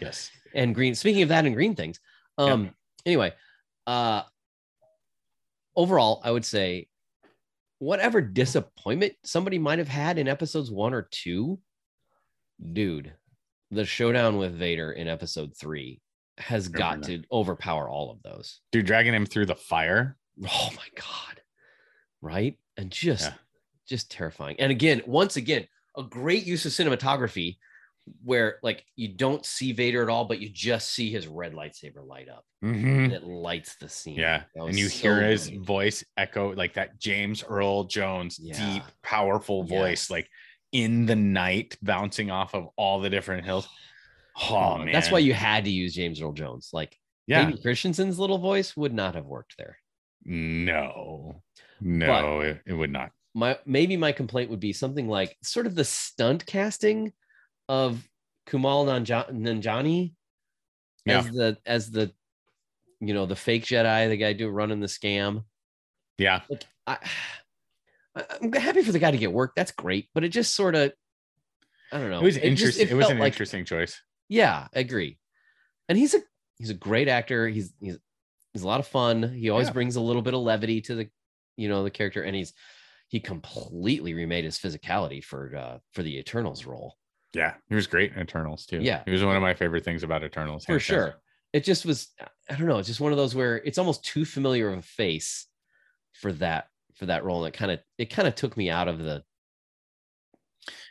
Yes. And green. Speaking of that and green things. Anyway, overall, I would say whatever disappointment somebody might have had in episodes 1 or 2, dude, the showdown with Vader in episode 3 has got to overpower all of those. Dude, dragging him through the fire. Oh my God. Right. And just terrifying. And once again, a great use of cinematography where you don't see Vader at all, but you just see his red lightsaber light up. Mm-hmm. And it lights the scene. Yeah. And you hear his voice echo, that James Earl Jones, deep, powerful voice, in the night, bouncing off of all the different hills. Oh man. That's why you had to use James Earl Jones. Hayden Christensen's little voice would not have worked there. No, it would not. Maybe my complaint would be something sort of the stunt casting of Kumail Nanjiani as the fake Jedi, the guy running the scam. Yeah. I'm happy for the guy to get work. That's great. But it just sort of, I don't know. It was interesting. It was an interesting choice. Yeah, I agree. And he's a great actor. He's a lot of fun. He always brings a little bit of levity to the, the character. And he completely remade his physicality for the Eternals role. Yeah. He was great in Eternals too. Yeah. He was one of my favorite things about Eternals. For sure. It just was, I don't know. It's just one of those where it's almost too familiar of a face for that role. And it kind of took me out of the,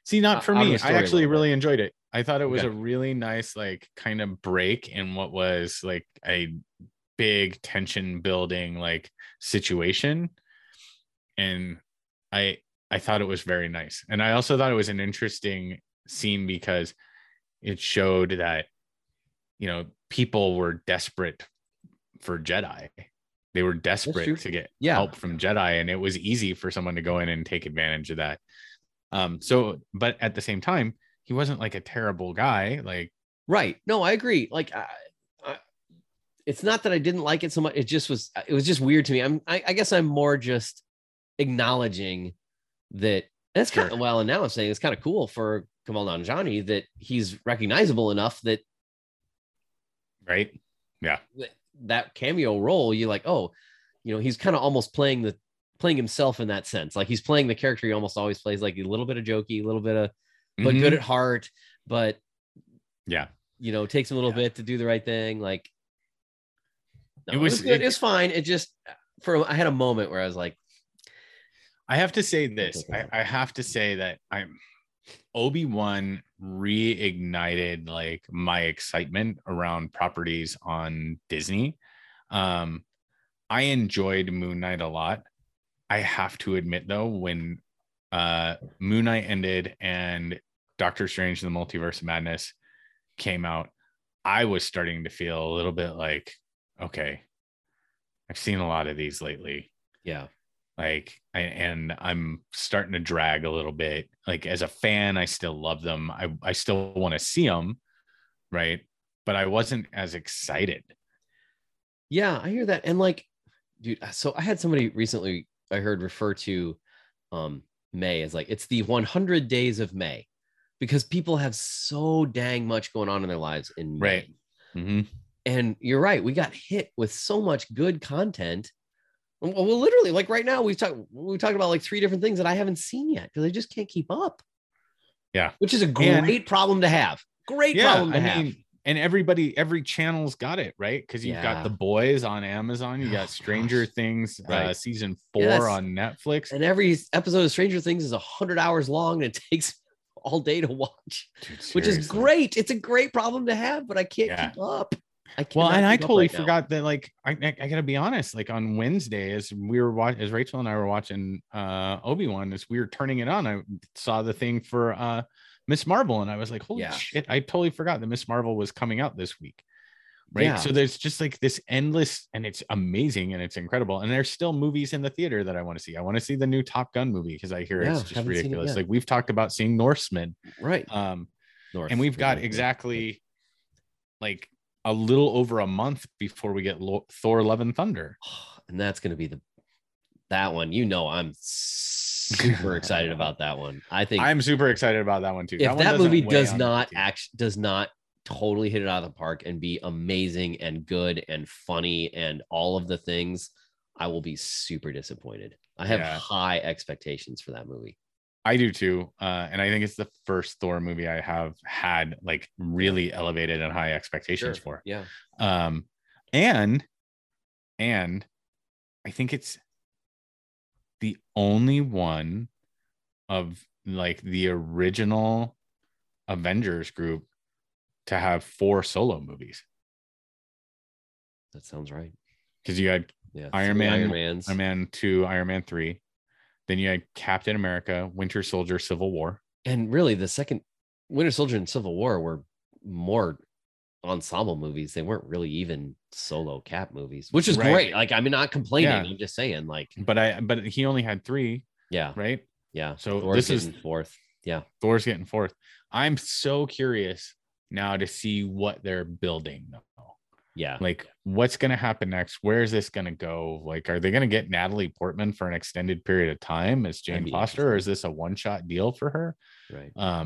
see, not for me. I actually really enjoyed it. I thought it was a really nice, kind of break in what was a big tension building, situation. And I thought it was very nice. And I also thought it was an interesting scene because it showed that, people were desperate for Jedi. They were desperate to get help from Jedi. And it was easy for someone to go in and take advantage of that. But at the same time, he wasn't a terrible guy. Right. No, I agree. It's not that I didn't like it so much. It was just weird to me. I guess I'm more just acknowledging that that's kind of, and now I'm saying it's kind of cool for Kumail Nanjiani that he's recognizable enough that. Right. Yeah. That cameo role, you're he's kind of almost playing the playing himself in that sense. Like he's playing the character he almost always plays, like a little bit of jokey, a little bit of, but good at heart, but yeah, you know, it takes him a little bit to do the right thing. Like no, it was good. It's fine. It just, I had a moment where I was like, I have to say this. I have to say that Obi-Wan reignited like my excitement around properties on Disney. I enjoyed Moon Knight a lot. I have to admit though, when Moon Knight ended and Doctor Strange and the Multiverse of Madness came out, I was starting to feel a little bit like, okay, I've seen a lot of these lately. Yeah. Like, and I'm starting to drag a little bit. Like as a fan, I still love them. I still want to see them. Right. But I wasn't as excited. Yeah, I hear that. And like, dude, so I had somebody recently I heard refer to May as like, it's the 100 days of May because people have so dang much going on in their lives in May. Right. Mm-hmm. And you're right. We got hit with so much good content. Well, literally, like right now, we've talked about like three different things that I haven't seen yet because I just can't keep up. Yeah. Which is a great problem to have. Great problem to have. And every channel's got it, right? Because you've got The Boys on Amazon. You got Stranger Things season 4 on Netflix. And every episode of Stranger Things is 100 hours long and it takes all day to watch, which is great. It's a great problem to have, but I can't keep up. I totally forgot that. Like, I gotta be honest. Like on Wednesday, as Rachel and I were watching Obi-Wan, as we were turning it on, I saw the thing for Miss Marvel, and I was like, "Holy shit!" I totally forgot that Miss Marvel was coming out this week, right? Yeah. So there's just like this endless, and it's amazing and it's incredible. And there's still movies in the theater that I want to see. I want to see the new Top Gun movie because I hear it's just ridiculous. Like we've talked about seeing Norseman, right? And we've got exactly like a little over a month before we get Thor: Love and Thunder. And that's going to be that one. You know, I'm super excited about that one. I think I'm super excited about that one too. If that movie does not totally hit it out of the park and be amazing and good and funny and all of the things, I will be super disappointed. I have high expectations for that movie. I do too. And I think it's the first Thor movie I have had like really elevated and high expectations for. Yeah. And I think it's the only one of like the original Avengers group to have 4 solo movies. That sounds right. Because you had Iron Man 2, Iron Man 3. Then you had Captain America, Winter Soldier, Civil War. And really the second Winter Soldier and Civil War were more ensemble movies. They weren't really even solo Cap movies, which is great. Like, I'm not complaining. Yeah. I'm just saying like, but he only had 3. Yeah. Right. Yeah. So Thor's fourth. Yeah. Thor's getting fourth. I'm so curious now to see what they're building though. Yeah. Like what's going to happen next? Where is this going to go? Like, are they going to get Natalie Portman for an extended period of time as Jane Foster, or is this a one-shot deal for her? Right.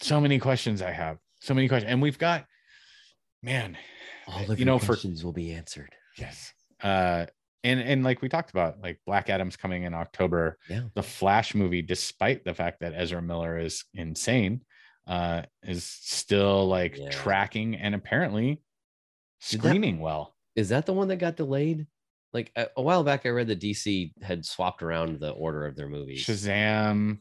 So many questions I have. And we've got, all the questions will be answered. Yes. And like we talked about, like Black Adam's coming in October. Yeah. The Flash movie, despite the fact that Ezra Miller is insane, is still like tracking and apparently screaming well. Is that the one that got delayed? Like a while back, I read that DC had swapped around the order of their movies. Shazam.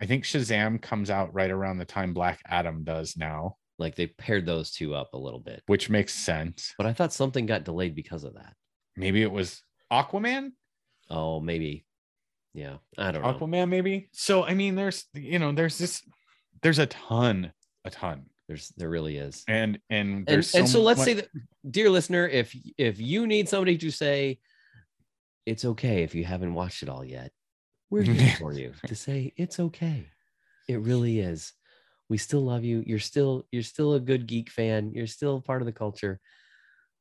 I think Shazam comes out right around the time Black Adam does now. Like they paired those two up a little bit. Which makes sense. But I thought something got delayed because of that. Maybe it was Aquaman? Oh, maybe. Yeah. I don't know. Aquaman, maybe. So, I mean, there's a ton. There really is. And there's so let's say that, dear listener, if you need somebody to say it's okay if you haven't watched it all yet, we're here for you to say it's okay. It really is. We still love you. You're still a good geek fan. You're still part of the culture.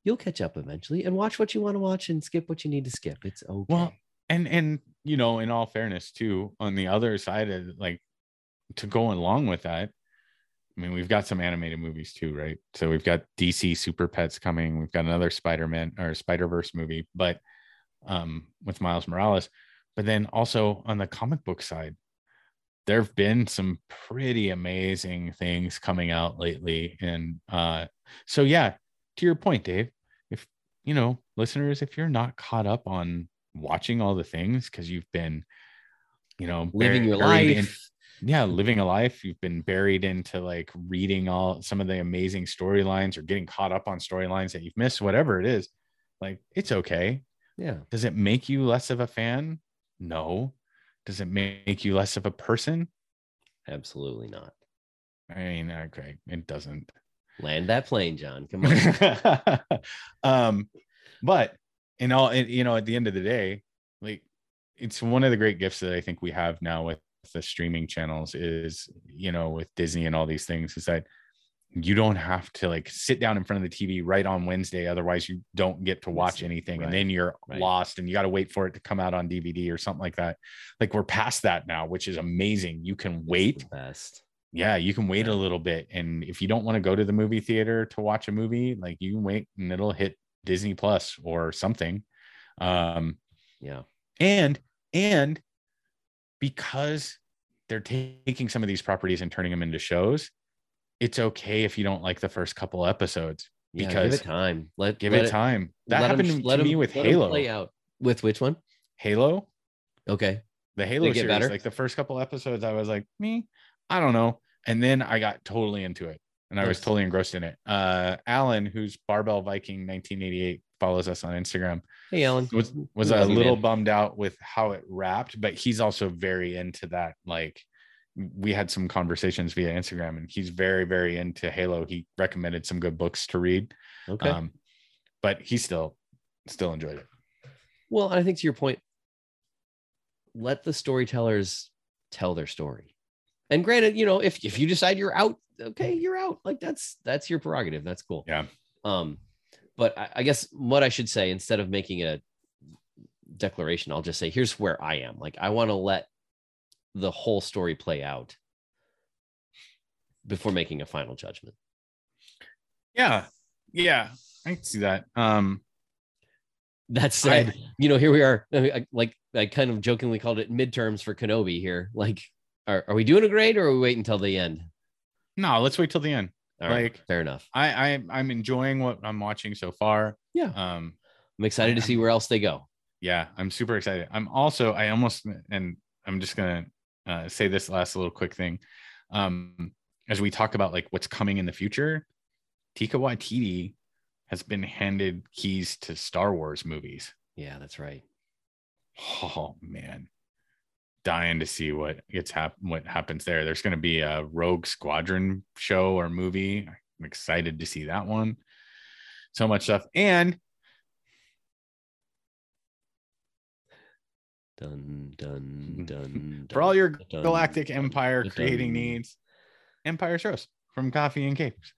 You'll catch up eventually and watch what you want to watch and skip what you need to skip. It's okay. Well, and you know, in all fairness too, on the other side of like to go along with that, I mean, we've got some animated movies too, right? So we've got DC Super Pets coming. We've got another Spider-Man or Spider-Verse movie, but with Miles Morales, But then also on the comic book side, there have been some pretty amazing things coming out lately. And so, yeah, to your point, Dave, if, you know, listeners, if you're not caught up on watching all the things because you've been, you know, living your life. Living a life. You've been buried into like reading some of the amazing storylines or getting caught up on storylines that you've missed, whatever it is, like, it's okay. Yeah. Does it make you less of a fan? No. Does it make you less of a person? Absolutely not. I mean, okay, it doesn't. Land that plane, John. Come on. But in all, you know, at the end of the day, like, it's one of the great gifts that I think we have now with the streaming channels is, you know, with Disney and all these things, is that you don't have to like sit down in front of the TV right on Wednesday. Otherwise you don't get to watch anything. Right. And then you're lost and you got to wait for it to come out on DVD or something like that. Like, we're past that now, which is amazing. You can wait. Yeah. You can wait a little bit. And if you don't want to go to the movie theater to watch a movie, like, you wait and it'll hit Disney Plus or something. Yeah. And because they're taking some of these properties and turning them into shows, it's okay if you don't like the first couple episodes, because give it time. Give it time. That happened to me with Halo. Play out. With which one? Halo. Okay. The Halo series. Better? Like, the first couple episodes, I was like, I don't know. And then I got totally into it, and I was totally engrossed in it. Alan, who's Barbell Viking 1988, follows us on Instagram. Hey, Alan. Was a little bummed out with how it wrapped, but he's also very into that, like. We had some conversations via Instagram, and he's very, very into Halo. He recommended some good books to read. Okay. But he still enjoyed it. Well, I think to your point, let the storytellers tell their story. And granted, you know, if you decide you're out, okay, you're out. Like, that's your prerogative. That's cool. Yeah. But I guess what I should say, instead of making a declaration, I'll just say, here's where I am. Like, I want to let the whole story play out before making a final judgment. Yeah. I can see that. That said, you know, here we are. I mean, I kind of jokingly called it midterms for Kenobi here. Like, are we doing a grade, or are we waiting until the end? No, let's wait till the end. All right, like, fair enough. I'm enjoying what I'm watching so far. Yeah. I'm excited to see where else they go. Yeah. I'm super excited. I'm just going to say this last little quick thing. As we talk about like what's coming in the future, Taika Waititi has been handed keys to Star Wars movies. Yeah, that's right. Oh, man. Dying to see what what happens there. There's going to be a Rogue Squadron show or movie. I'm excited to see that one. So much stuff. And for all your galactic empire creating needs, Empire's Roast from Coffee and Capes.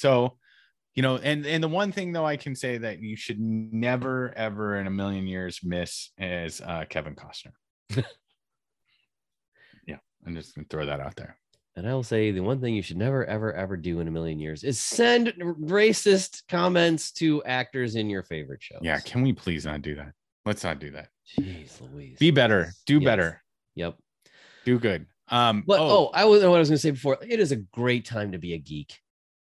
So, you know, and the one thing though I can say that you should never ever in a million years miss is Kevin Costner. Yeah, I'm just gonna throw that out there. And I will say the one thing you should never ever ever do in a million years is send racist comments to actors in your favorite shows. Yeah, can we please not do that? Let's not do that. Jeez Louise. Be better. Do better. Yep. Do good. But I wasn't what I was going to say before. It is a great time to be a geek.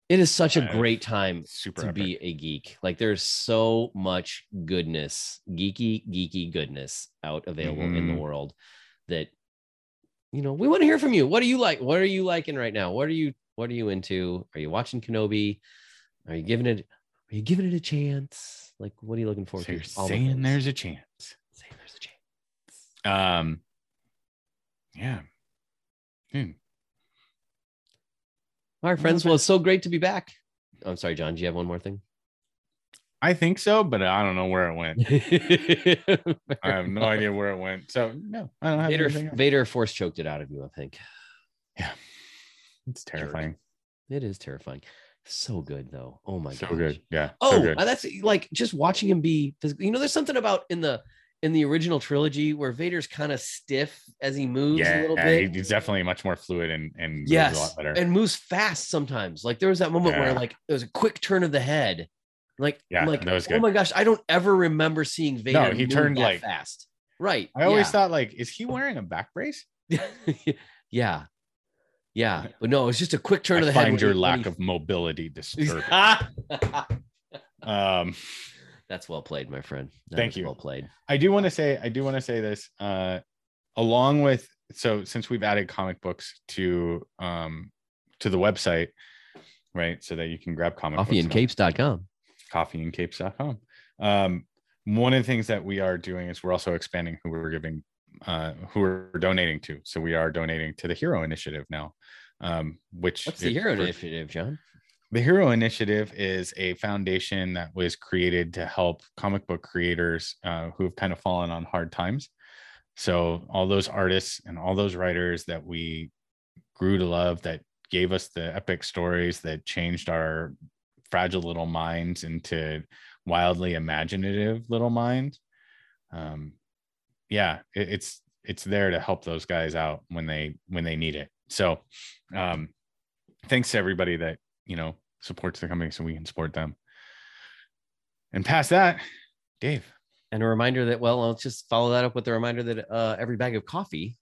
It is such a great time to be a geek. Like, there's so much goodness, geeky goodness out available in the world that, you know, we want to hear from you. What do you like? What are you liking right now? What are you into? Are you watching Kenobi? Are you giving it a chance? Like, what are you looking forward to? Saying there's a chance. Yeah. All right, friends. Well, it's so great to be back. I'm sorry, John. Do you have one more thing? I think so, but I don't know where it went. I have no idea where it went. So no, I don't have anything. Vader force choked it out of you, I think. Yeah. It's terrifying. It is terrifying. So good though. Oh my god. So good. Yeah. Oh, so that's like just watching him be physical. You know, there's something about in the original trilogy where Vader's kind of stiff as he moves a little bit. He's definitely much more fluid and moves a lot better. And moves fast sometimes. Like there was that moment where like there was a quick turn of the head. Like, that was good. Oh my gosh, I don't ever remember seeing Vader. No, he turned like fast. Right. I always thought, like, is he wearing a back brace? Yeah. Yeah. But no, it's just a quick turn of the head. Find your lack of mobility disturbing. That's well played, my friend. Thank you. Well played. I do want to say this, along with, so since we've added comic books to the website, right, so that you can grab comic books. Coffeeandcapes.com. Coffeeandcapes.com. One of the things that we are doing is we're also expanding who we're giving, who we're donating to. So we are donating to the Hero Initiative now, which what's the Hero Initiative, John? The Hero Initiative is a foundation that was created to help comic book creators who have kind of fallen on hard times. So all those artists and all those writers that we grew to love, that gave us the epic stories that changed our fragile little minds into wildly imaginative little minds. It's there to help those guys out when they need it. So thanks to everybody that, you know, supports the company so we can support them. And past that, Dave. And a reminder that, well, I'll just follow that up with a reminder that every bag of coffee,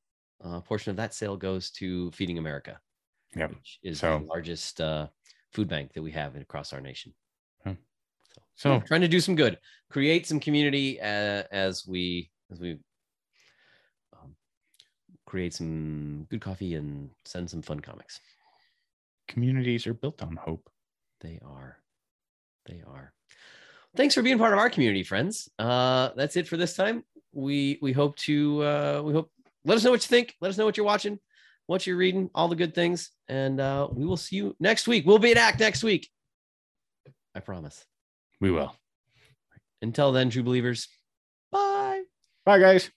portion of that sale goes to Feeding America, which is the largest food bank that we have across our nation. So we're trying to do some good, create some community as we create some good coffee and send some fun comics. Communities are built on hope. They are. Thanks for being part of our community, friends. That's it for this time. We hope let us know what you think. Let us know what you're watching, what you're reading, all the good things. And we will see you next week. We'll be at ACT next week. I promise. We will. Until then, true believers. Bye. Bye, guys.